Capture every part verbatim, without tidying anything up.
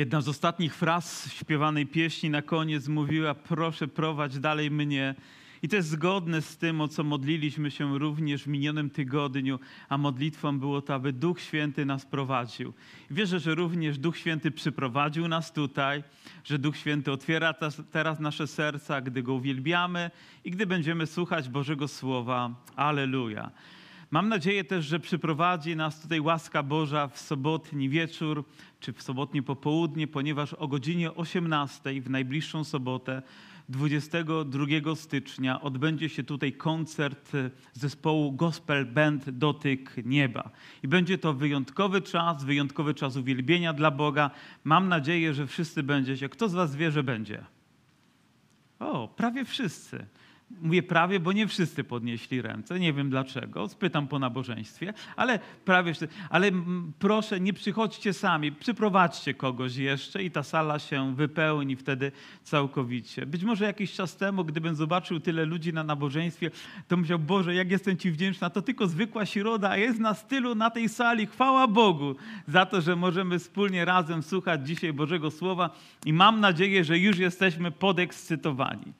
Jedna z ostatnich fraz śpiewanej pieśni na koniec mówiła: proszę, prowadź dalej mnie. I to jest zgodne z tym, o co modliliśmy się również w minionym tygodniu, a modlitwą było to, aby Duch Święty nas prowadził. Wierzę, że również Duch Święty przyprowadził nas tutaj, że Duch Święty otwiera teraz nasze serca, gdy Go uwielbiamy i gdy będziemy słuchać Bożego Słowa. Alleluja. Mam nadzieję też, że przyprowadzi nas tutaj łaska Boża w sobotni wieczór czy w sobotnie popołudnie, ponieważ o godzinie osiemnastej w najbliższą sobotę, dwudziestego drugiego stycznia, odbędzie się tutaj koncert zespołu Gospel Band Dotyk Nieba. I będzie to wyjątkowy czas, wyjątkowy czas uwielbienia dla Boga. Mam nadzieję, że wszyscy będziecie. Kto z was wie, że będzie? O, prawie wszyscy. Mówię prawie, bo nie wszyscy podnieśli ręce. Nie wiem dlaczego. Spytam po nabożeństwie. Ale prawie wszyscy. Ale proszę, nie przychodźcie sami. Przyprowadźcie kogoś jeszcze i ta sala się wypełni wtedy całkowicie. Być może jakiś czas temu, gdybym zobaczył tyle ludzi na nabożeństwie, to myślał: Boże, jak jestem Ci wdzięczna. To tylko zwykła środa, a jest nas tylu na tej sali. Chwała Bogu za to, że możemy wspólnie razem słuchać dzisiaj Bożego Słowa. I mam nadzieję, że już jesteśmy podekscytowani.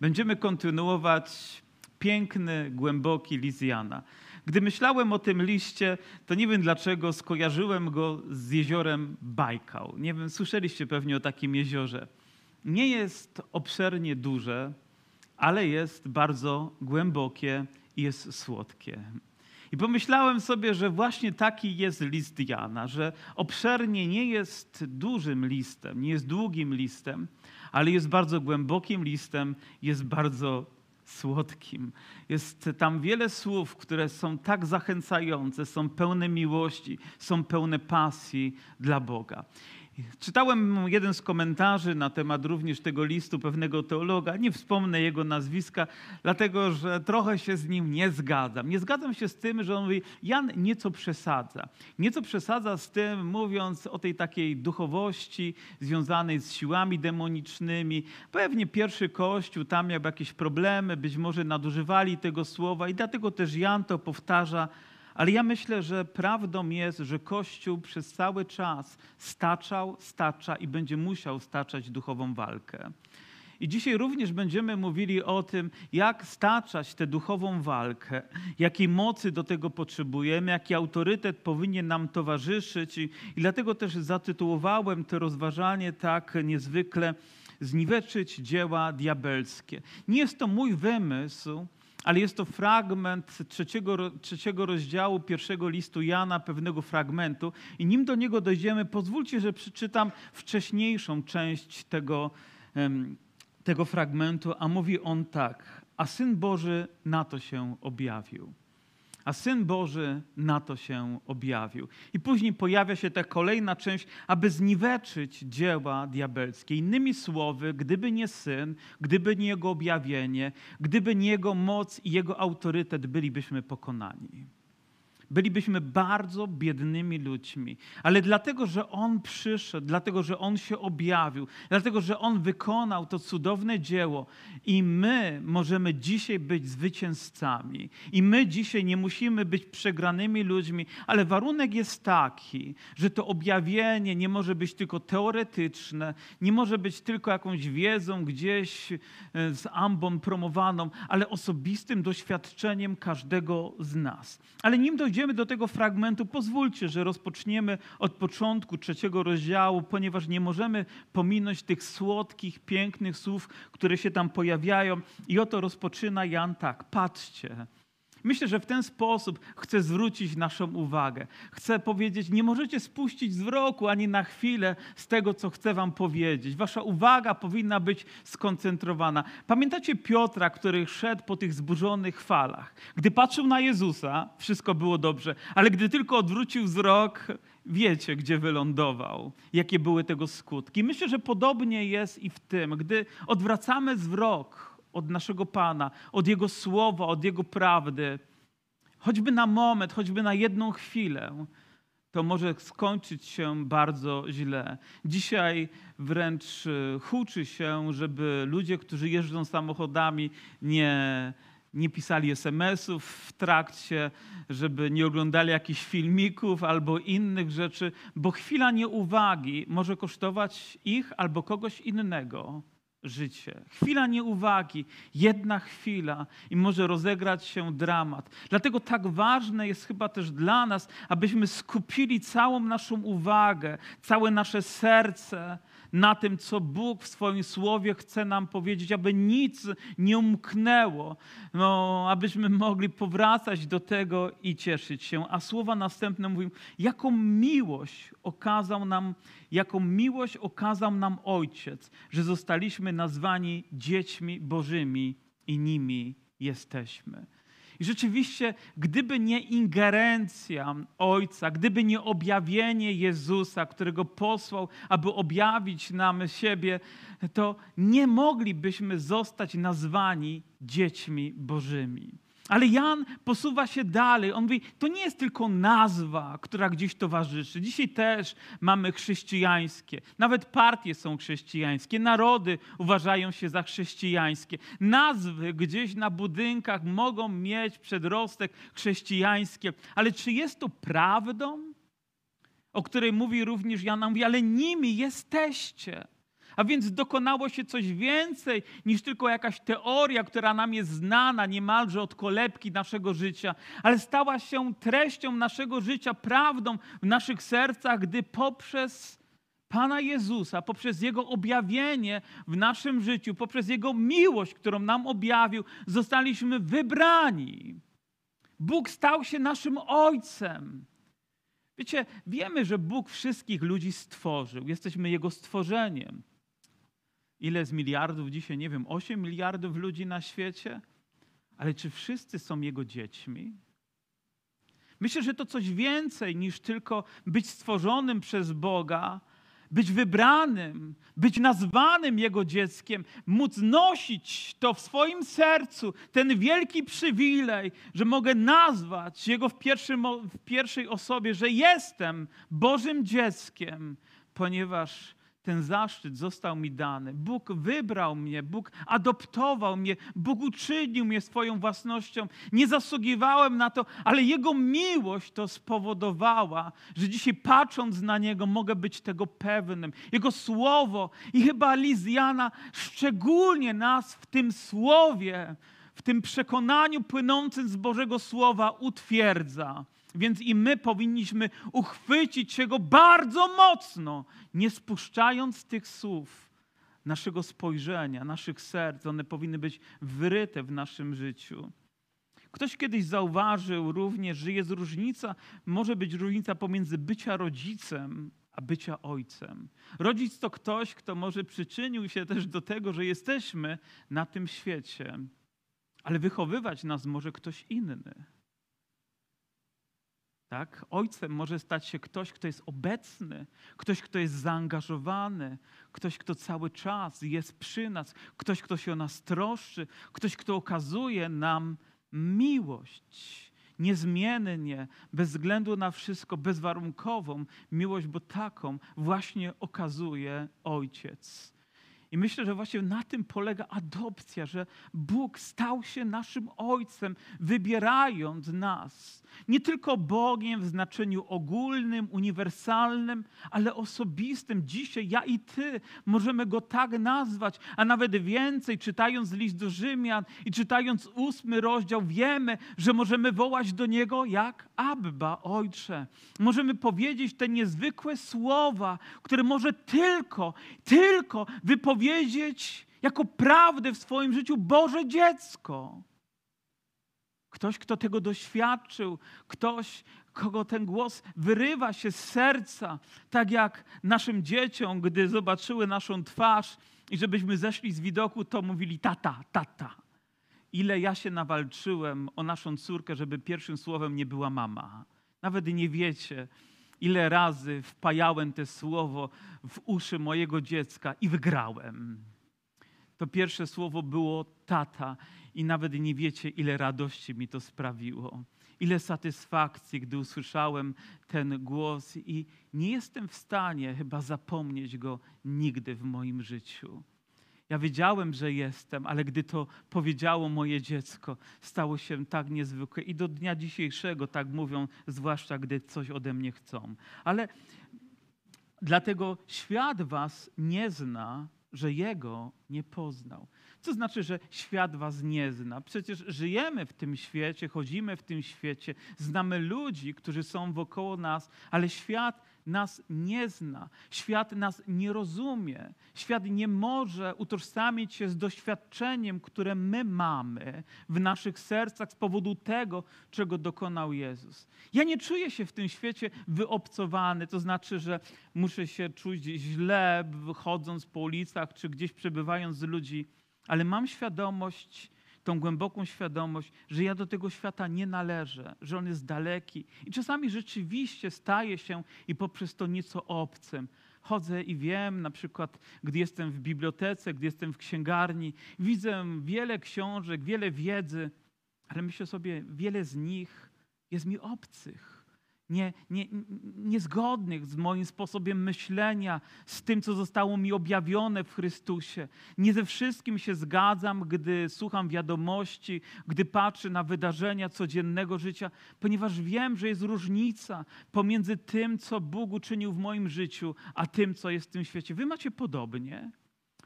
Będziemy kontynuować piękny, głęboki list Jana. Gdy myślałem o tym liście, to nie wiem dlaczego skojarzyłem go z jeziorem Bajkał. Nie wiem, słyszeliście pewnie o takim jeziorze. Nie jest obszernie duże, ale jest bardzo głębokie i jest słodkie. I pomyślałem sobie, że właśnie taki jest list Jana, że obszernie nie jest dużym listem, nie jest długim listem, ale jest bardzo głębokim listem, jest bardzo słodkim. Jest tam wiele słów, które są tak zachęcające, są pełne miłości, są pełne pasji dla Boga. Czytałem jeden z komentarzy na temat również tego listu pewnego teologa. Nie wspomnę jego nazwiska, dlatego że trochę się z nim nie zgadzam. Nie zgadzam się z tym, że on mówi: Jan nieco przesadza. Nieco przesadza z tym, mówiąc o tej takiej duchowości związanej z siłami demonicznymi. Pewnie pierwszy Kościół tam miał jakieś problemy, być może nadużywali tego słowa i dlatego też Jan to powtarza. Ale ja myślę, że prawdą jest, że Kościół przez cały czas staczał, stacza i będzie musiał staczać duchową walkę. I dzisiaj również będziemy mówili o tym, jak staczać tę duchową walkę, jakiej mocy do tego potrzebujemy, jaki autorytet powinien nam towarzyszyć. I, i dlatego też zatytułowałem to rozważanie tak niezwykle: zniweczyć dzieła diabelskie. Nie jest to mój wymysł, ale jest to fragment trzeciego, trzeciego rozdziału pierwszego listu Jana, pewnego fragmentu. I nim do niego dojdziemy, pozwólcie, że przeczytam wcześniejszą część tego, tego fragmentu, a mówi on tak: a Syn Boży na to się objawił. A Syn Boży na to się objawił. I później pojawia się ta kolejna część, aby zniweczyć dzieła diabelskie. Innymi słowy, gdyby nie Syn, gdyby nie Jego objawienie, gdyby nie Jego moc i Jego autorytet, bylibyśmy pokonani. Bylibyśmy bardzo biednymi ludźmi, ale dlatego, że On przyszedł, dlatego, że On się objawił, dlatego, że On wykonał to cudowne dzieło i my możemy dzisiaj być zwycięzcami. I my dzisiaj nie musimy być przegranymi ludźmi, ale warunek jest taki, że to objawienie nie może być tylko teoretyczne, nie może być tylko jakąś wiedzą gdzieś z ambą promowaną, ale osobistym doświadczeniem każdego z nas. Ale nim dojdzie Idziemy do tego fragmentu, pozwólcie, że rozpoczniemy od początku trzeciego rozdziału, ponieważ nie możemy pominąć tych słodkich, pięknych słów, które się tam pojawiają. I oto rozpoczyna Jan tak: patrzcie. Myślę, że w ten sposób chcę zwrócić naszą uwagę. Chcę powiedzieć: nie możecie spuścić wzroku ani na chwilę z tego, co chcę wam powiedzieć. Wasza uwaga powinna być skoncentrowana. Pamiętacie Piotra, który szedł po tych zburzonych falach? Gdy patrzył na Jezusa, wszystko było dobrze, ale gdy tylko odwrócił wzrok, wiecie, gdzie wylądował, jakie były tego skutki. Myślę, że podobnie jest i w tym, gdy odwracamy wzrok od naszego Pana, od Jego Słowa, od Jego prawdy, choćby na moment, choćby na jedną chwilę, to może skończyć się bardzo źle. Dzisiaj wręcz huczy się, żeby ludzie, którzy jeżdżą samochodami, nie, nie pisali es em esów w trakcie, żeby nie oglądali jakichś filmików albo innych rzeczy, bo chwila nieuwagi może kosztować ich albo kogoś innego życie. Chwila nieuwagi, jedna chwila i może rozegrać się dramat. Dlatego tak ważne jest chyba też dla nas, abyśmy skupili całą naszą uwagę, całe nasze serce na tym, co Bóg w swoim Słowie chce nam powiedzieć, aby nic nie umknęło, no, abyśmy mogli powracać do tego i cieszyć się. A słowa następne mówią, jaką miłość okazał nam, jaką miłość okazał nam Ojciec, że zostaliśmy nazwani dziećmi Bożymi i nimi jesteśmy. I rzeczywiście, gdyby nie ingerencja Ojca, gdyby nie objawienie Jezusa, którego posłał, aby objawić nam siebie, to nie moglibyśmy zostać nazwani dziećmi Bożymi. Ale Jan posuwa się dalej. On mówi, to nie jest tylko nazwa, która gdzieś towarzyszy. Dzisiaj też mamy chrześcijańskie. Nawet partie są chrześcijańskie. Narody uważają się za chrześcijańskie. Nazwy gdzieś na budynkach mogą mieć przedrostek chrześcijańskie. Ale czy jest to prawdą? O której mówi również Jan. Mówi, ale nimi jesteście. A więc dokonało się coś więcej niż tylko jakaś teoria, która nam jest znana niemalże od kolebki naszego życia, ale stała się treścią naszego życia, prawdą w naszych sercach, gdy poprzez Pana Jezusa, poprzez Jego objawienie w naszym życiu, poprzez Jego miłość, którą nam objawił, zostaliśmy wybrani. Bóg stał się naszym Ojcem. Wiecie, wiemy, że Bóg wszystkich ludzi stworzył. Jesteśmy Jego stworzeniem. Ile z miliardów dzisiaj, nie wiem, osiem miliardów ludzi na świecie? Ale czy wszyscy są Jego dziećmi? Myślę, że to coś więcej niż tylko być stworzonym przez Boga, być wybranym, być nazwanym Jego dzieckiem, móc nosić to w swoim sercu, ten wielki przywilej, że mogę nazwać Jego w, pierwszym, w pierwszej osobie, że jestem Bożym dzieckiem, ponieważ ten zaszczyt został mi dany. Bóg wybrał mnie, Bóg adoptował mnie, Bóg uczynił mnie swoją własnością. Nie zasługiwałem na to, ale Jego miłość to spowodowała, że dzisiaj patrząc na Niego mogę być tego pewnym. Jego Słowo i chyba list Jana szczególnie nas w tym Słowie, w tym przekonaniu płynącym z Bożego Słowa utwierdza. Więc i my powinniśmy uchwycić się go bardzo mocno, nie spuszczając tych słów naszego spojrzenia, naszych serc. One powinny być wryte w naszym życiu. Ktoś kiedyś zauważył również, że jest różnica, może być różnica pomiędzy bycia rodzicem a bycia ojcem. Rodzic to ktoś, kto może przyczynił się też do tego, że jesteśmy na tym świecie, ale wychowywać nas może ktoś inny. Tak? Ojcem może stać się ktoś, kto jest obecny, ktoś, kto jest zaangażowany, ktoś, kto cały czas jest przy nas, ktoś, kto się o nas troszczy, ktoś, kto okazuje nam miłość niezmiennie, bez względu na wszystko, bezwarunkową miłość, bo taką właśnie okazuje Ojciec. I myślę, że właśnie na tym polega adopcja, że Bóg stał się naszym Ojcem, wybierając nas. Nie tylko Bogiem w znaczeniu ogólnym, uniwersalnym, ale osobistym. Dzisiaj ja i ty możemy Go tak nazwać, a nawet więcej, czytając list do Rzymian i czytając ósmy rozdział, wiemy, że możemy wołać do Niego jak Abba, Ojcze. Możemy powiedzieć te niezwykłe słowa, które może tylko, tylko wypowiedzieć powiedzieć jako prawdę w swoim życiu Boże dziecko. Ktoś, kto tego doświadczył, ktoś, kogo ten głos wyrywa się z serca, tak jak naszym dzieciom, gdy zobaczyły naszą twarz i żebyśmy zeszli z widoku, to mówili tata, tata. Ile ja się nawalczyłem o naszą córkę, żeby pierwszym słowem nie była mama. Nawet nie wiecie, ile razy wpajałem to słowo w uszy mojego dziecka i wygrałem. To pierwsze słowo było tata i nawet nie wiecie, ile radości mi to sprawiło. Ile satysfakcji, gdy usłyszałem ten głos i nie jestem w stanie chyba zapomnieć go nigdy w moim życiu. Ja wiedziałem, że jestem, ale gdy to powiedziało moje dziecko, stało się tak niezwykłe. I do dnia dzisiejszego tak mówią, zwłaszcza gdy coś ode mnie chcą. Ale dlatego świat was nie zna, że Jego nie poznał. Co znaczy, że świat was nie zna? Przecież żyjemy w tym świecie, chodzimy w tym świecie, znamy ludzi, którzy są wokoło nas, ale świat nas nie zna. Świat nas nie rozumie. Świat nie może utożsamić się z doświadczeniem, które my mamy w naszych sercach z powodu tego, czego dokonał Jezus. Ja nie czuję się w tym świecie wyobcowany, to znaczy, że muszę się czuć źle, chodząc po ulicach czy gdzieś przebywając z ludzi, ale mam świadomość, tą głęboką świadomość, że ja do tego świata nie należę, że on jest daleki. I czasami rzeczywiście staję się i poprzez to nieco obcym. Chodzę i wiem, na przykład, gdy jestem w bibliotece, gdy jestem w księgarni, widzę wiele książek, wiele wiedzy, ale myślę sobie, wiele z nich jest mi obcych. Nie, nie, niezgodnych z moim sposobem myślenia, z tym, co zostało mi objawione w Chrystusie. Nie ze wszystkim się zgadzam, gdy słucham wiadomości, gdy patrzę na wydarzenia codziennego życia, ponieważ wiem, że jest różnica pomiędzy tym, co Bóg uczynił w moim życiu, a tym, co jest w tym świecie. Wy macie podobnie,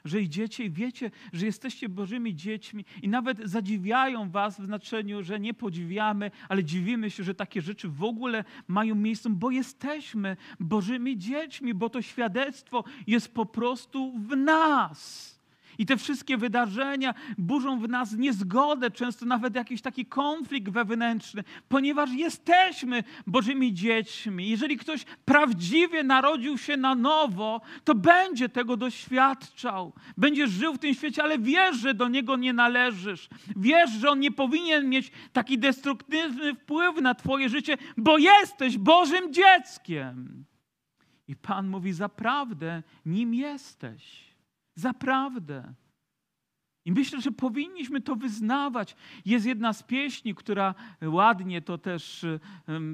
że idziecie i wiecie, że jesteście Bożymi dziećmi i nawet zadziwiają was w znaczeniu, że nie podziwiamy, ale dziwimy się, że takie rzeczy w ogóle mają miejsce, bo jesteśmy Bożymi dziećmi, bo to świadectwo jest po prostu w nas. I te wszystkie wydarzenia burzą w nas niezgodę, często nawet jakiś taki konflikt wewnętrzny, ponieważ jesteśmy Bożymi dziećmi. Jeżeli ktoś prawdziwie narodził się na nowo, to będzie tego doświadczał. Będzie żył w tym świecie, ale wiesz, że do niego nie należysz. Wiesz, że on nie powinien mieć taki destruktywny wpływ na twoje życie, bo jesteś Bożym dzieckiem. I Pan mówi, zaprawdę nim jesteś. Zaprawdę. I myślę, że powinniśmy to wyznawać. Jest jedna z pieśni, która ładnie to też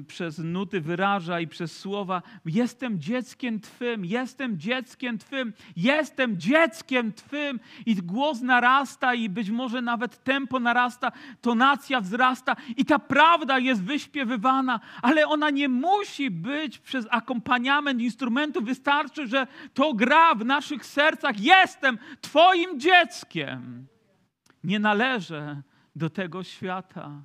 przez nuty wyraża i przez słowa. Jestem dzieckiem Twym, jestem dzieckiem Twym, jestem dzieckiem Twym. I głos narasta i być może nawet tempo narasta, tonacja wzrasta i ta prawda jest wyśpiewywana, ale ona nie musi być przez akompaniament instrumentu. Wystarczy, że to gra w naszych sercach. Jestem Twoim dzieckiem. Nie należę do tego świata.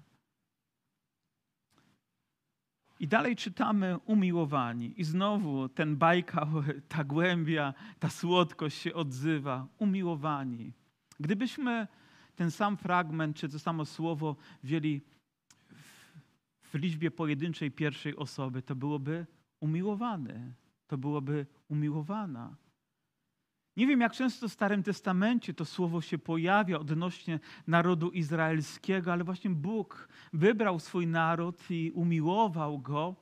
I dalej czytamy umiłowani. I znowu ten Bajkał, ta głębia, ta słodkość się odzywa. Umiłowani. Gdybyśmy ten sam fragment, czy to samo słowo wzięli w, w liczbie pojedynczej pierwszej osoby, to byłoby umiłowany. To byłoby umiłowana. Nie wiem, jak często w Starym Testamencie to słowo się pojawia odnośnie narodu izraelskiego, ale właśnie Bóg wybrał swój naród i umiłował go,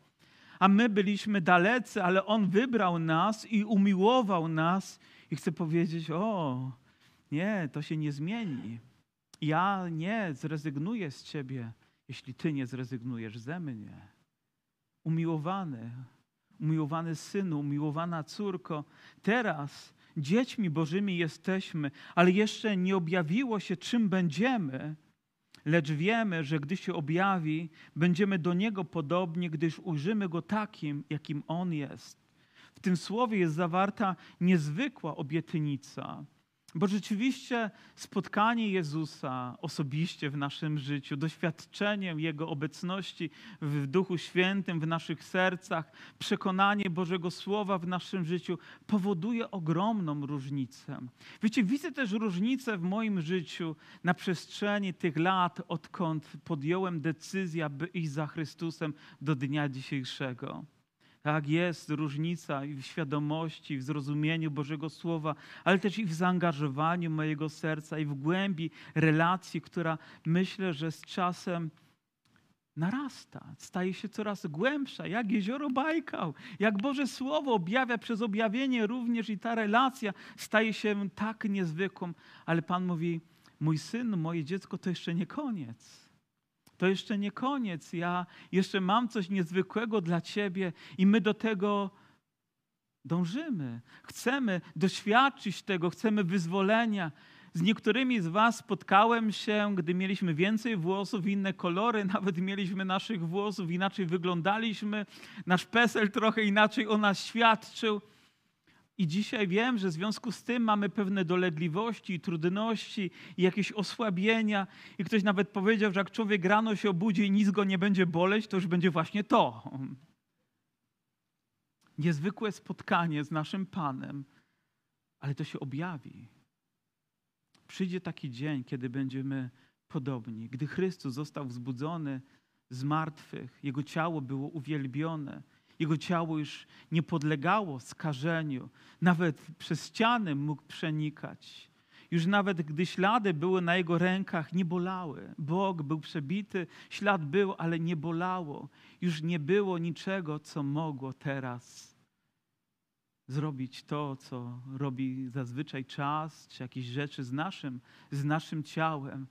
a my byliśmy dalecy, ale On wybrał nas i umiłował nas. I chcę powiedzieć, o, nie, to się nie zmieni. Ja nie zrezygnuję z Ciebie, jeśli Ty nie zrezygnujesz ze mnie. Umiłowany, umiłowany synu, umiłowana córko, teraz dziećmi Bożymi jesteśmy, ale jeszcze nie objawiło się, czym będziemy, lecz wiemy, że gdy się objawi, będziemy do Niego podobni, gdyż ujrzymy Go takim, jakim On jest. W tym słowie jest zawarta niezwykła obietnica, bo rzeczywiście spotkanie Jezusa osobiście w naszym życiu, doświadczeniem Jego obecności w Duchu Świętym, w naszych sercach, przekonanie Bożego Słowa w naszym życiu powoduje ogromną różnicę. Wiecie, widzę też różnicę w moim życiu na przestrzeni tych lat, odkąd podjąłem decyzję, by iść za Chrystusem do dnia dzisiejszego. Tak, jest różnica i w świadomości, i w zrozumieniu Bożego Słowa, ale też i w zaangażowaniu mojego serca, i w głębi relacji, która myślę, że z czasem narasta, staje się coraz głębsza, jak jezioro Bajkał, jak Boże Słowo objawia przez objawienie również i ta relacja staje się tak niezwykłą. Ale Pan mówi, mój syn, moje dziecko, to jeszcze nie koniec. To jeszcze nie koniec. Ja jeszcze mam coś niezwykłego dla Ciebie i my do tego Dążymy, chcemy doświadczyć tego, chcemy wyzwolenia. Z niektórymi z was spotkałem się, gdy mieliśmy więcej włosów, inne kolory, nawet mieliśmy naszych włosów, inaczej wyglądaliśmy. Nasz pesel trochę inaczej o nas świadczył. I dzisiaj wiem, że w związku z tym mamy pewne dolegliwości, trudności, jakieś osłabienia. I ktoś nawet powiedział, że jak człowiek rano się obudzi i nic go nie będzie boleć, to już będzie właśnie to. Niezwykłe spotkanie z naszym Panem, ale to się objawi. Przyjdzie taki dzień, kiedy będziemy podobni. Gdy Chrystus został wzbudzony z martwych, Jego ciało było uwielbione, Jego ciało już nie podlegało skażeniu, nawet przez ściany mógł przenikać. Już nawet gdy ślady były na Jego rękach, nie bolały. Bóg był przebity, ślad był, ale nie bolało. Już nie było niczego, co mogło teraz zrobić to, co robi zazwyczaj czas, czy jakieś rzeczy z naszym, z naszym ciałem.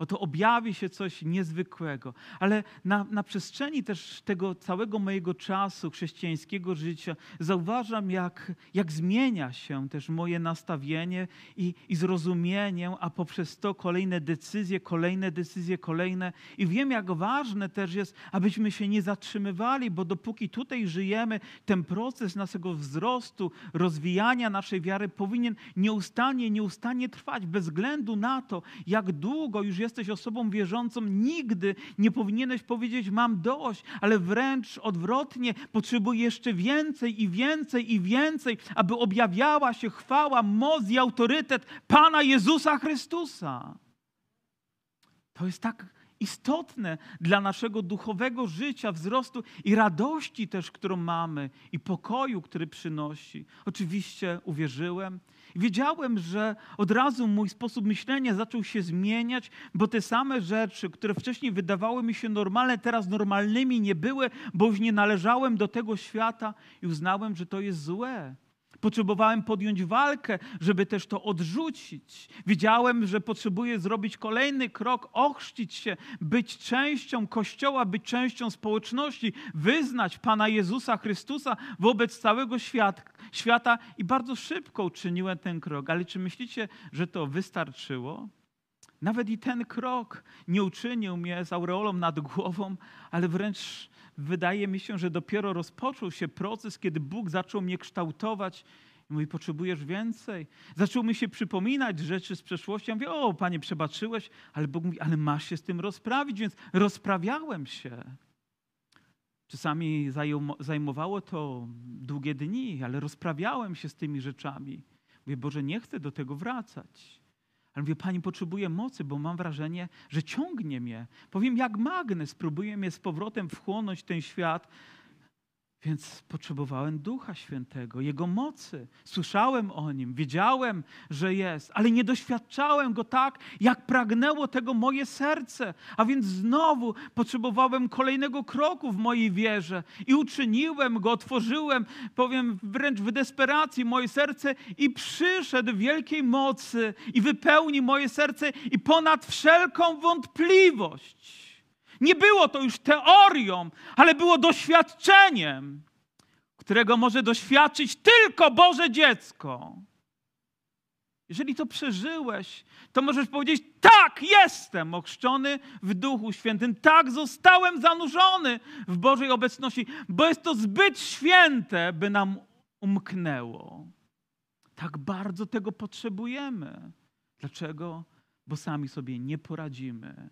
Oto objawi się coś niezwykłego. Ale na, na przestrzeni też tego całego mojego czasu chrześcijańskiego życia zauważam, jak, jak zmienia się też moje nastawienie i, i zrozumienie, a poprzez to kolejne decyzje, kolejne decyzje, kolejne. I wiem, jak ważne też jest, abyśmy się nie zatrzymywali, bo dopóki tutaj żyjemy, ten proces naszego wzrostu, rozwijania naszej wiary powinien nieustannie, nieustannie trwać, bez względu na to, jak długo już jest jesteś osobą wierzącą, nigdy nie powinieneś powiedzieć, mam dość, ale wręcz odwrotnie, potrzebuję jeszcze więcej i więcej i więcej, aby objawiała się chwała, moc i autorytet Pana Jezusa Chrystusa. To jest tak istotne dla naszego duchowego życia, wzrostu i radości też, którą mamy i pokoju, który przynosi. Oczywiście uwierzyłem. Wiedziałem, że od razu mój sposób myślenia zaczął się zmieniać, bo te same rzeczy, które wcześniej wydawały mi się normalne, teraz normalnymi nie były, bo już nie należałem do tego świata i uznałem, że to jest złe. Potrzebowałem podjąć walkę, żeby też to odrzucić. Wiedziałem, że potrzebuję zrobić kolejny krok, ochrzcić się, być częścią Kościoła, być częścią społeczności, wyznać Pana Jezusa Chrystusa wobec całego świata i bardzo szybko uczyniłem ten krok. Ale czy myślicie, że to wystarczyło? Nawet i ten krok nie uczynił mnie z aureolą nad głową, ale wręcz wydaje mi się, że dopiero rozpoczął się proces, kiedy Bóg zaczął mnie kształtować. Mówi, potrzebujesz więcej. Zaczął mi się przypominać rzeczy z przeszłości. Ja mówię, o Panie, przebaczyłeś, ale Bóg mówi, ale masz się z tym rozprawić, więc rozprawiałem się. Czasami zajmowało to długie dni, ale rozprawiałem się z tymi rzeczami. Mówię, Boże, nie chcę do tego wracać. Ale mówię, Pani, potrzebuję mocy, bo mam wrażenie, że ciągnie mnie. Powiem, jak magnes, próbuje mnie z powrotem wchłonąć ten świat. Więc potrzebowałem Ducha Świętego, Jego mocy. Słyszałem o Nim, wiedziałem, że jest, ale nie doświadczałem Go tak, jak pragnęło tego moje serce. A więc znowu potrzebowałem kolejnego kroku w mojej wierze i uczyniłem go, otworzyłem, powiem wręcz w desperacji moje serce i przyszedł wielkiej mocy i wypełni moje serce i ponad wszelką wątpliwość. Nie było to już teorią, ale było doświadczeniem, którego może doświadczyć tylko Boże dziecko. Jeżeli to przeżyłeś, to możesz powiedzieć, tak, jestem ochrzczony w Duchu Świętym, tak, zostałem zanurzony w Bożej obecności, bo jest to zbyt święte, by nam umknęło. Tak bardzo tego potrzebujemy. Dlaczego? Bo sami sobie nie poradzimy.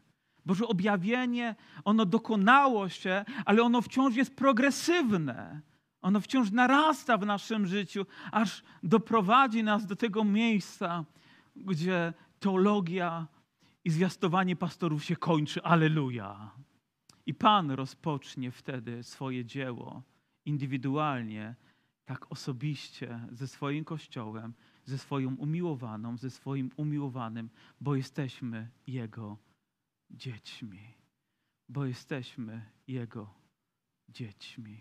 Boże objawienie, ono dokonało się, ale ono wciąż jest progresywne. Ono wciąż narasta w naszym życiu, aż doprowadzi nas do tego miejsca, gdzie teologia i zwiastowanie pastorów się kończy. Alleluja! I Pan rozpocznie wtedy swoje dzieło indywidualnie, tak osobiście, ze swoim Kościołem, ze swoją umiłowaną, ze swoim umiłowanym, bo jesteśmy Jego dziećmi, bo jesteśmy Jego dziećmi.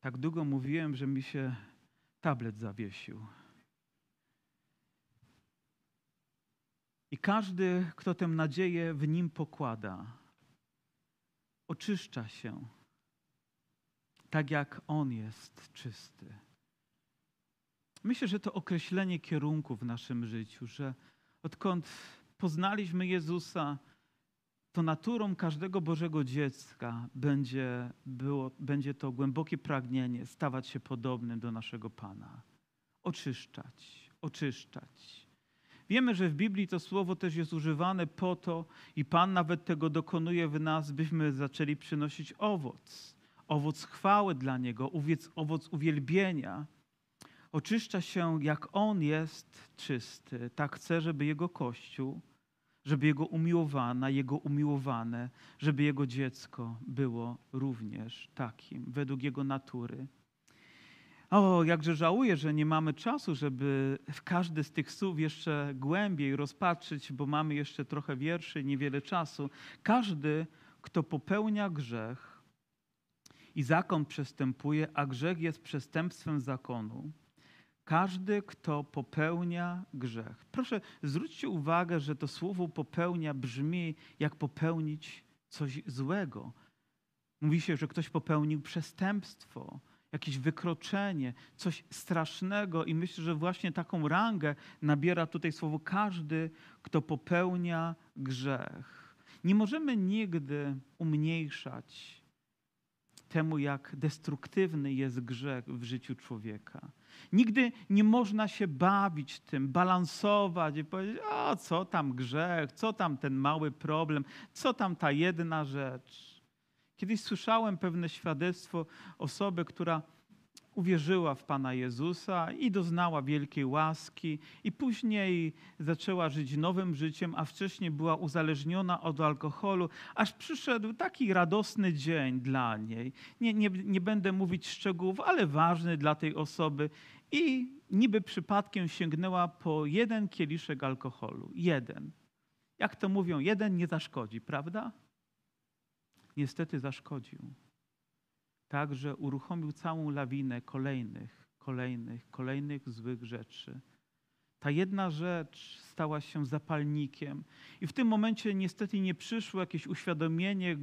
Tak długo mówiłem, że mi się tablet zawiesił. I każdy, kto tę nadzieję w nim pokłada, oczyszcza się, tak jak On jest czysty. Myślę, że to określenie kierunku w naszym życiu, że odkąd poznaliśmy Jezusa, to naturą każdego Bożego dziecka będzie, było, będzie to głębokie pragnienie stawać się podobnym do naszego Pana. Oczyszczać, oczyszczać. Wiemy, że w Biblii to słowo też jest używane po to i Pan nawet tego dokonuje w nas, byśmy zaczęli przynosić owoc. Owoc chwały dla Niego, owoc uwielbienia. Oczyszcza się, jak On jest czysty. Tak chce, żeby Jego Kościół, żeby Jego umiłowana, Jego umiłowane, żeby Jego dziecko było również takim, według Jego natury. O, jakże żałuję, że nie mamy czasu, żeby w każdy z tych słów jeszcze głębiej rozpatrzyć, bo mamy jeszcze trochę wierszy, niewiele czasu. Każdy, kto popełnia grzech i zakon przestępuje, a grzech jest przestępstwem zakonu, każdy, kto popełnia grzech. Proszę, zwróćcie uwagę, że to słowo popełnia brzmi jak popełnić coś złego. Mówi się, że ktoś popełnił przestępstwo, jakieś wykroczenie, coś strasznego i myślę, że właśnie taką rangę nabiera tutaj słowo każdy, kto popełnia grzech. Nie możemy nigdy umniejszać temu, jak destruktywny jest grzech w życiu człowieka. Nigdy nie można się bawić tym, balansować i powiedzieć, o co tam grzech, co tam ten mały problem, co tam ta jedna rzecz. Kiedyś słyszałem pewne świadectwo osoby, która uwierzyła w Pana Jezusa i doznała wielkiej łaski i później zaczęła żyć nowym życiem, a wcześniej była uzależniona od alkoholu, aż przyszedł taki radosny dzień dla niej. Nie, nie, nie będę mówić szczegółów, ale ważny dla tej osoby i niby przypadkiem sięgnęła po jeden kieliszek alkoholu. Jeden. Jak to mówią, jeden nie zaszkodzi, prawda? Niestety zaszkodził. Tak, że uruchomił całą lawinę kolejnych, kolejnych, kolejnych złych rzeczy. Ta jedna rzecz stała się zapalnikiem. I w tym momencie niestety nie przyszło jakieś uświadomienie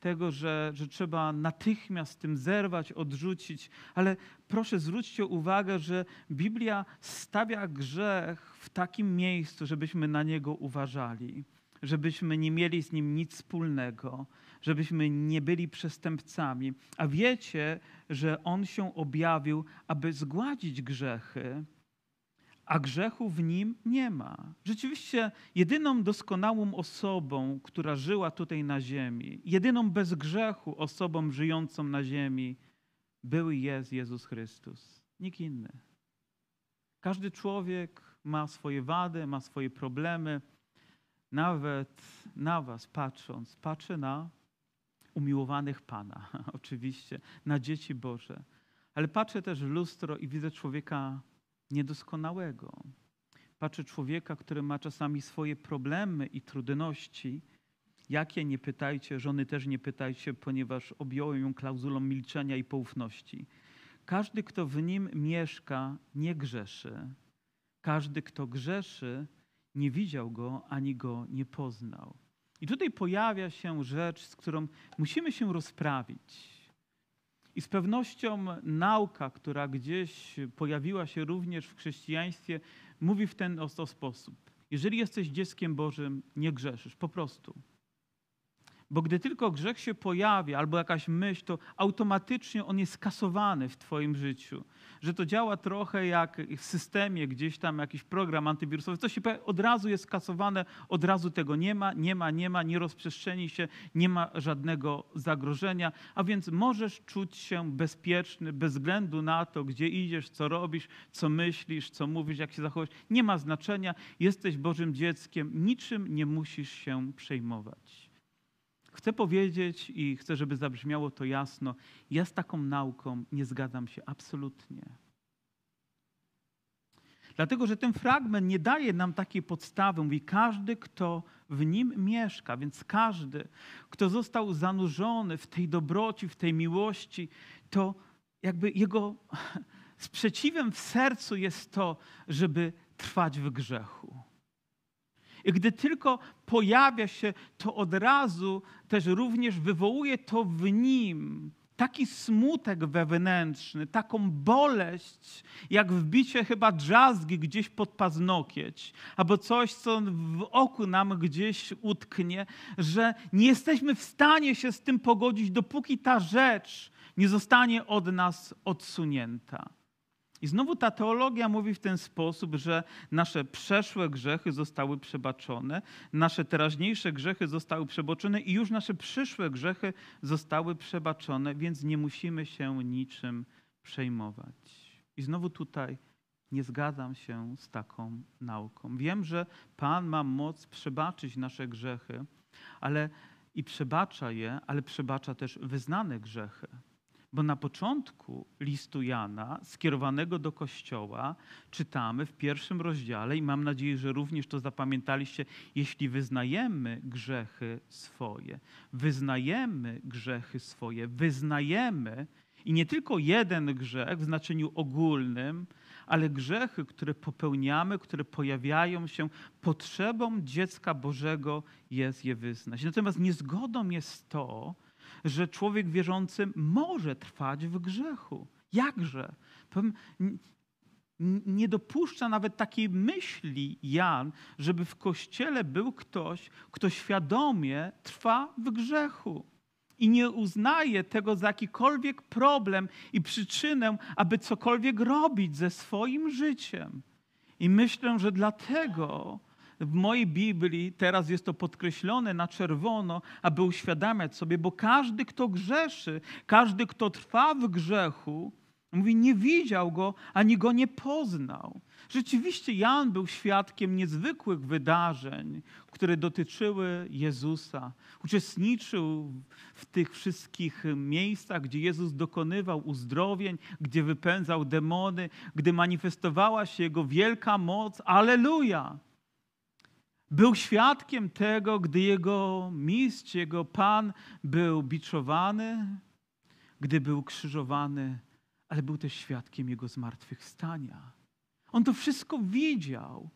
tego, że, że trzeba natychmiast tym zerwać, odrzucić. Ale proszę zwróćcie uwagę, że Biblia stawia grzech w takim miejscu, żebyśmy na niego uważali, żebyśmy nie mieli z nim nic wspólnego, żebyśmy nie byli przestępcami. A wiecie, że On się objawił, aby zgładzić grzechy, a grzechu w Nim nie ma. Rzeczywiście jedyną doskonałą osobą, która żyła tutaj na ziemi, jedyną bez grzechu osobą żyjącą na ziemi, był i jest Jezus Chrystus. Nikt inny. Każdy człowiek ma swoje wady, ma swoje problemy. Nawet na was patrząc, patrzę na umiłowanych Pana, oczywiście, na dzieci Boże. Ale patrzę też w lustro i widzę człowieka niedoskonałego. Patrzę człowieka, który ma czasami swoje problemy i trudności. Jakie, nie pytajcie, żony też nie pytajcie, ponieważ objąłem ją klauzulą milczenia i poufności. Każdy, kto w nim mieszka, nie grzeszy. Każdy, kto grzeszy, nie widział go, ani go nie poznał. I tutaj pojawia się rzecz, z którą musimy się rozprawić. I z pewnością nauka, która gdzieś pojawiła się również w chrześcijaństwie, mówi w ten oto sposób. Jeżeli jesteś dzieckiem Bożym, nie grzeszysz, po prostu. Bo gdy tylko grzech się pojawia albo jakaś myśl, to automatycznie on jest kasowany w twoim życiu. Że to działa trochę jak w systemie, gdzieś tam jakiś program antywirusowy. To się od razu jest kasowane, od razu tego nie ma, nie ma, nie ma, nie rozprzestrzeni się, nie ma żadnego zagrożenia. A więc możesz czuć się bezpieczny bez względu na to, gdzie idziesz, co robisz, co myślisz, co mówisz, jak się zachowujesz. Nie ma znaczenia, jesteś Bożym dzieckiem, niczym nie musisz się przejmować. Chcę powiedzieć i chcę, żeby zabrzmiało to jasno, ja z taką nauką nie zgadzam się absolutnie. Dlatego, że ten fragment nie daje nam takiej podstawy. Mówi, każdy, kto w nim mieszka, więc każdy, kto został zanurzony w tej dobroci, w tej miłości, to jakby jego sprzeciwem w sercu jest to, żeby trwać w grzechu. I gdy tylko pojawia się, to od razu też również wywołuje to w nim taki smutek wewnętrzny, taką boleść, jak wbicie chyba drzazgi gdzieś pod paznokieć, albo coś, co w oku nam gdzieś utknie, że nie jesteśmy w stanie się z tym pogodzić, dopóki ta rzecz nie zostanie od nas odsunięta. I znowu ta teologia mówi w ten sposób, że nasze przeszłe grzechy zostały przebaczone, nasze teraźniejsze grzechy zostały przebaczone i już nasze przyszłe grzechy zostały przebaczone, więc nie musimy się niczym przejmować. I znowu tutaj nie zgadzam się z taką nauką. Wiem, że Pan ma moc przebaczyć nasze grzechy, ale i przebacza je, ale przebacza też wyznane grzechy. Bo na początku listu Jana, skierowanego do Kościoła, czytamy w pierwszym rozdziale i mam nadzieję, że również to zapamiętaliście, jeśli wyznajemy grzechy swoje, wyznajemy grzechy swoje, wyznajemy i nie tylko jeden grzech w znaczeniu ogólnym, ale grzechy, które popełniamy, które pojawiają się, potrzebą dziecka Bożego jest je wyznać. Natomiast niezgodą jest to, że człowiek wierzący może trwać w grzechu. Jakże? Powiem, nie dopuszcza nawet takiej myśli Jan, żeby w Kościele był ktoś, kto świadomie trwa w grzechu i nie uznaje tego za jakikolwiek problem i przyczynę, aby cokolwiek robić ze swoim życiem. I myślę, że dlatego w mojej Biblii teraz jest to podkreślone na czerwono, aby uświadamiać sobie, bo każdy, kto grzeszy, każdy, kto trwa w grzechu, mówi, nie widział go, ani go nie poznał. Rzeczywiście Jan był świadkiem niezwykłych wydarzeń, które dotyczyły Jezusa. Uczestniczył w tych wszystkich miejscach, gdzie Jezus dokonywał uzdrowień, gdzie wypędzał demony, gdy manifestowała się Jego wielka moc. Alleluja! Był świadkiem tego, gdy Jego mistrz, Jego Pan był biczowany, gdy był krzyżowany, ale był też świadkiem Jego zmartwychwstania. On to wszystko widział.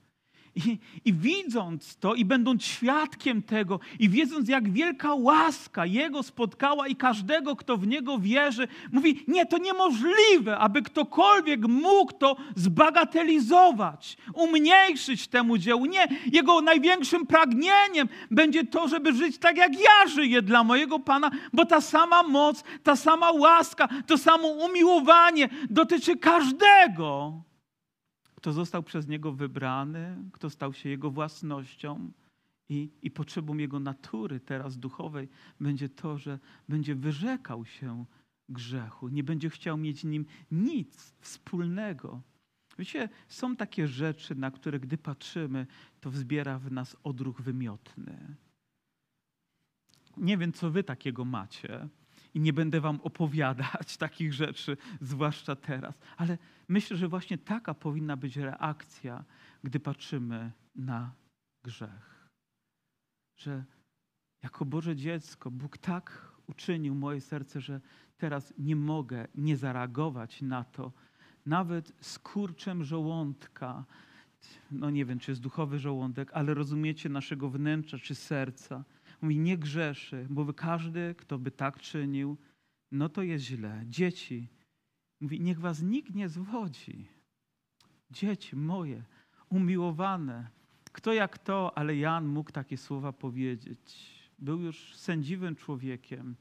I, I widząc to i będąc świadkiem tego i wiedząc, jak wielka łaska Jego spotkała i każdego, kto w Niego wierzy, mówi, nie, to niemożliwe, aby ktokolwiek mógł to zbagatelizować, umniejszyć temu dziełu. Nie, Jego największym pragnieniem będzie to, żeby żyć tak, jak ja żyję dla mojego Pana, bo ta sama moc, ta sama łaska, to samo umiłowanie dotyczy każdego, kto został przez Niego wybrany, kto stał się Jego własnością i, i potrzebą Jego natury teraz duchowej będzie to, że będzie wyrzekał się grzechu, nie będzie chciał mieć nim nic wspólnego. Wiecie, są takie rzeczy, na które gdy patrzymy, to wzbiera w nas odruch wymiotny. Nie wiem, co wy takiego macie i nie będę wam opowiadać takich rzeczy, zwłaszcza teraz, ale myślę, że właśnie taka powinna być reakcja, gdy patrzymy na grzech. Że jako Boże dziecko Bóg tak uczynił moje serce, że teraz nie mogę nie zareagować na to. Nawet z kurczem żołądka, no nie wiem, czy jest duchowy żołądek, ale rozumiecie naszego wnętrza czy serca. Mówi, nie grzeszy, bo każdy, kto by tak czynił, no to jest źle. Dzieci. Mówi, niech was nikt nie zwodzi. Dzieci moje, umiłowane. Kto jak to, ale Jan mógł takie słowa powiedzieć. Był już sędziwym człowiekiem.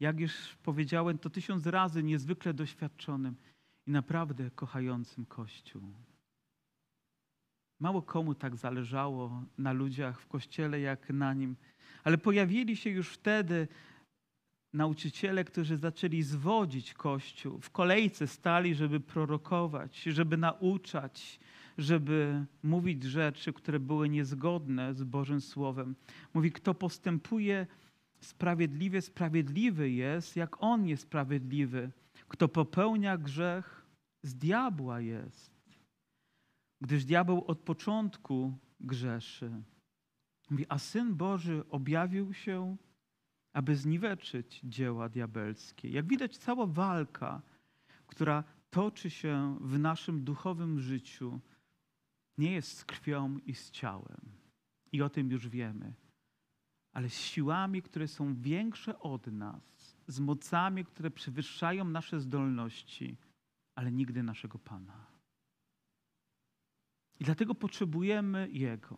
Jak już powiedziałem, to tysiąc razy niezwykle doświadczonym i naprawdę kochającym Kościół. Mało komu tak zależało na ludziach w Kościele, jak na nim. Ale pojawili się już wtedy nauczyciele, którzy zaczęli zwodzić Kościół. W kolejce stali, żeby prorokować, żeby nauczać, żeby mówić rzeczy, które były niezgodne z Bożym Słowem. Mówi, kto postępuje sprawiedliwie, sprawiedliwy jest, jak on jest sprawiedliwy. Kto popełnia grzech, z diabła jest. Gdyż diabeł od początku grzeszy. Mówi, a Syn Boży objawił się, aby zniweczyć dzieła diabelskie. Jak widać, cała walka, która toczy się w naszym duchowym życiu, nie jest z krwią i z ciałem. I o tym już wiemy. Ale z siłami, które są większe od nas, z mocami, które przewyższają nasze zdolności, ale nigdy naszego Pana. I dlatego potrzebujemy Jego.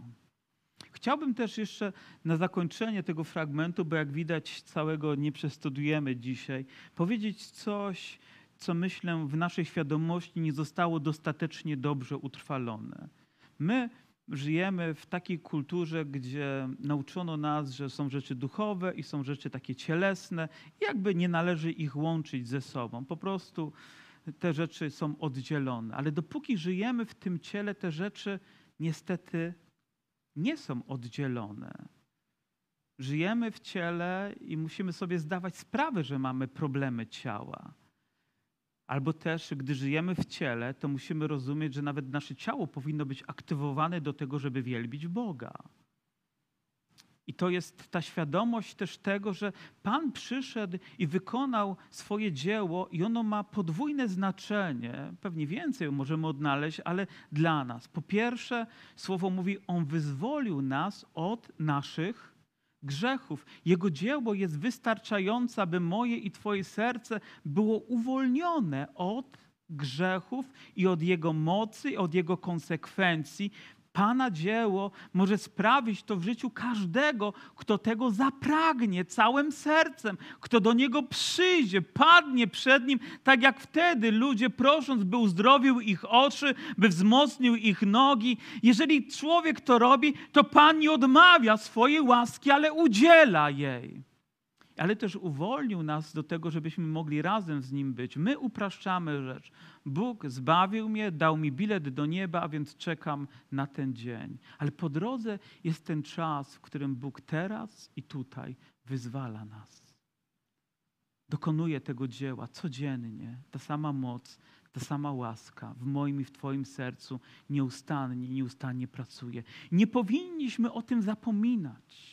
Chciałbym też jeszcze na zakończenie tego fragmentu, bo jak widać całego nie przestudujemy dzisiaj, powiedzieć coś, co myślę w naszej świadomości nie zostało dostatecznie dobrze utrwalone. My żyjemy w takiej kulturze, gdzie nauczono nas, że są rzeczy duchowe i są rzeczy takie cielesne. Jakby nie należy ich łączyć ze sobą. Po prostu te rzeczy są oddzielone. Ale dopóki żyjemy w tym ciele, te rzeczy niestety nie są oddzielone. Żyjemy w ciele i musimy sobie zdawać sprawę, że mamy problemy ciała. Albo też, gdy żyjemy w ciele, to musimy rozumieć, że nawet nasze ciało powinno być aktywowane do tego, żeby wielbić Boga. I to jest ta świadomość też tego, że Pan przyszedł i wykonał swoje dzieło i ono ma podwójne znaczenie. Pewnie więcej możemy odnaleźć, ale dla nas. Po pierwsze, słowo mówi, On wyzwolił nas od naszych grzechów. Jego dzieło jest wystarczające, aby moje i Twoje serce było uwolnione od grzechów i od Jego mocy, i od Jego konsekwencji. Pana dzieło może sprawić to w życiu każdego, kto tego zapragnie całym sercem, kto do Niego przyjdzie, padnie przed Nim, tak jak wtedy ludzie prosząc, by uzdrowił ich oczy, by wzmocnił ich nogi. Jeżeli człowiek to robi, to Pan nie odmawia swojej łaski, ale udziela jej. Ale też uwolnił nas do tego, żebyśmy mogli razem z Nim być. My upraszczamy rzecz. Bóg zbawił mnie, dał mi bilet do nieba, a więc czekam na ten dzień. Ale po drodze jest ten czas, w którym Bóg teraz i tutaj wyzwala nas. Dokonuje tego dzieła codziennie. Ta sama moc, ta sama łaska w moim i w Twoim sercu nieustannie, nieustannie pracuje. Nie powinniśmy o tym zapominać.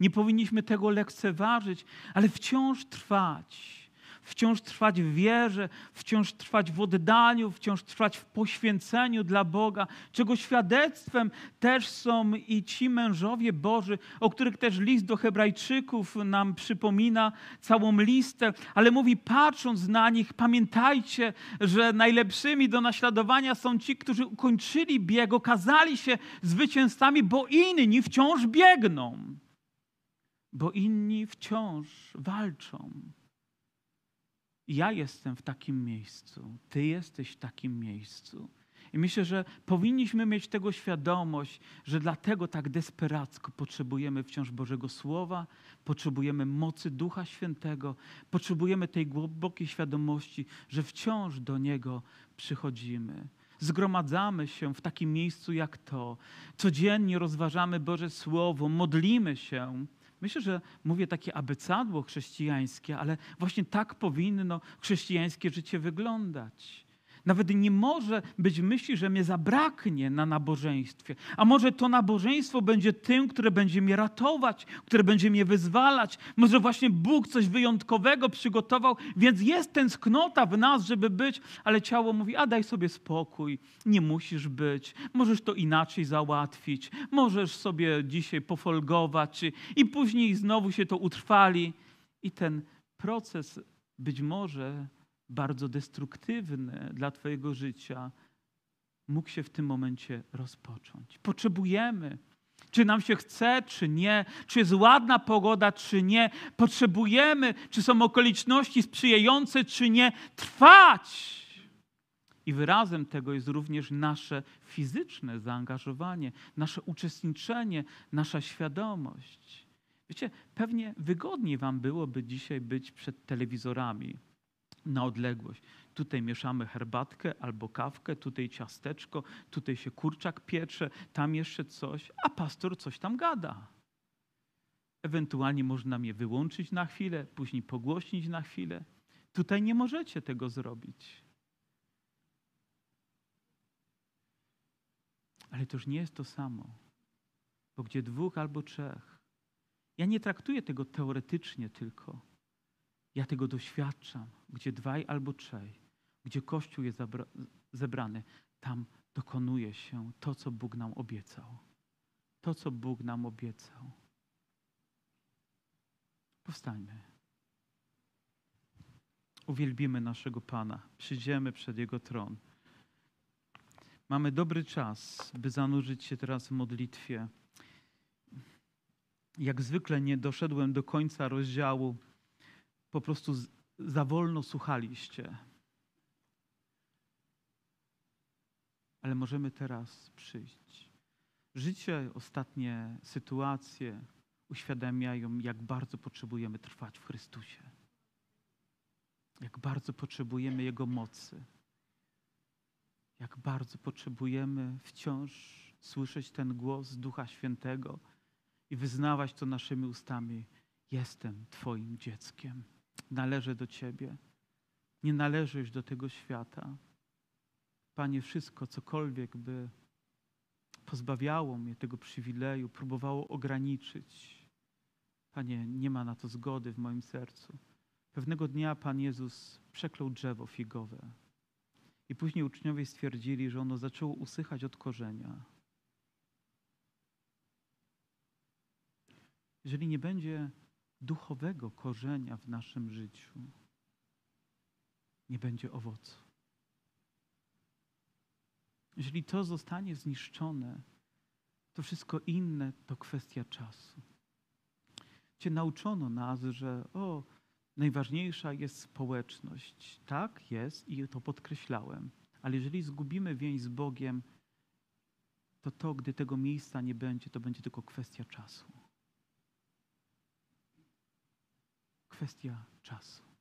Nie powinniśmy tego lekceważyć, ale wciąż trwać. Wciąż trwać w wierze, wciąż trwać w oddaniu, wciąż trwać w poświęceniu dla Boga, czego świadectwem też są i ci mężowie Boży, o których też list do Hebrajczyków nam przypomina całą listę, ale mówi, patrząc na nich, pamiętajcie, że najlepszymi do naśladowania są ci, którzy ukończyli bieg, okazali się zwycięzcami, bo inni wciąż biegną. Bo inni wciąż walczą. Ja jestem w takim miejscu. Ty jesteś w takim miejscu. I myślę, że powinniśmy mieć tego świadomość, że dlatego tak desperacko potrzebujemy wciąż Bożego Słowa, potrzebujemy mocy Ducha Świętego, potrzebujemy tej głębokiej świadomości, że wciąż do Niego przychodzimy. Zgromadzamy się w takim miejscu jak to. Codziennie rozważamy Boże Słowo, modlimy się. Myślę, że mówię takie abecadło chrześcijańskie, ale właśnie tak powinno chrześcijańskie życie wyglądać. Nawet nie może być myśli, że mnie zabraknie na nabożeństwie. A może to nabożeństwo będzie tym, które będzie mnie ratować, które będzie mnie wyzwalać. Może właśnie Bóg coś wyjątkowego przygotował, więc jest tęsknota w nas, żeby być, ale ciało mówi, a daj sobie spokój, nie musisz być, możesz to inaczej załatwić, możesz sobie dzisiaj pofolgować i później znowu się to utrwali. I ten proces być może bardzo destruktywny dla Twojego życia, mógł się w tym momencie rozpocząć. Potrzebujemy, czy nam się chce, czy nie, czy jest ładna pogoda, czy nie. Potrzebujemy, czy są okoliczności sprzyjające, czy nie, trwać. I wyrazem tego jest również nasze fizyczne zaangażowanie, nasze uczestniczenie, nasza świadomość. Wiecie, pewnie wygodniej Wam byłoby dzisiaj być przed telewizorami, na odległość. Tutaj mieszamy herbatkę albo kawkę, tutaj ciasteczko, tutaj się kurczak piecze, tam jeszcze coś, a pastor coś tam gada. Ewentualnie można mnie wyłączyć na chwilę, później pogłośnić na chwilę. Tutaj nie możecie tego zrobić. Ale to już nie jest to samo. Bo gdzie dwóch albo trzech. Ja nie traktuję tego teoretycznie tylko. Ja tego doświadczam, gdzie dwaj albo trzej, gdzie Kościół jest zebrany, tam dokonuje się to, co Bóg nam obiecał. To, co Bóg nam obiecał. Powstańmy. uwielbimy naszego Pana, przyjdziemy przed Jego tron. Mamy dobry czas, by zanurzyć się teraz w modlitwie. Jak zwykle nie doszedłem do końca rozdziału. Po prostu za wolno słuchaliście. Ale możemy teraz przyjść. Życie, ostatnie sytuacje uświadamiają, jak bardzo potrzebujemy trwać w Chrystusie. Jak bardzo potrzebujemy Jego mocy. Jak bardzo potrzebujemy wciąż słyszeć ten głos Ducha Świętego i wyznawać to naszymi ustami. Jestem Twoim dzieckiem. Należę do Ciebie. Nie należysz do tego świata. Panie, wszystko, cokolwiek by pozbawiało mnie tego przywileju, próbowało ograniczyć. Panie, nie ma na to zgody w moim sercu. Pewnego dnia Pan Jezus przeklął drzewo figowe. I później uczniowie stwierdzili, że ono zaczęło usychać od korzenia. Jeżeli nie będzie duchowego korzenia w naszym życiu, nie będzie owocu. Jeżeli to zostanie zniszczone, to wszystko inne to kwestia czasu. Cię nauczono nas, że o, najważniejsza jest społeczność. Tak jest i to podkreślałem. Ale jeżeli zgubimy więź z Bogiem, to to, gdy tego miejsca nie będzie, to będzie tylko kwestia czasu. Kwestia czasu.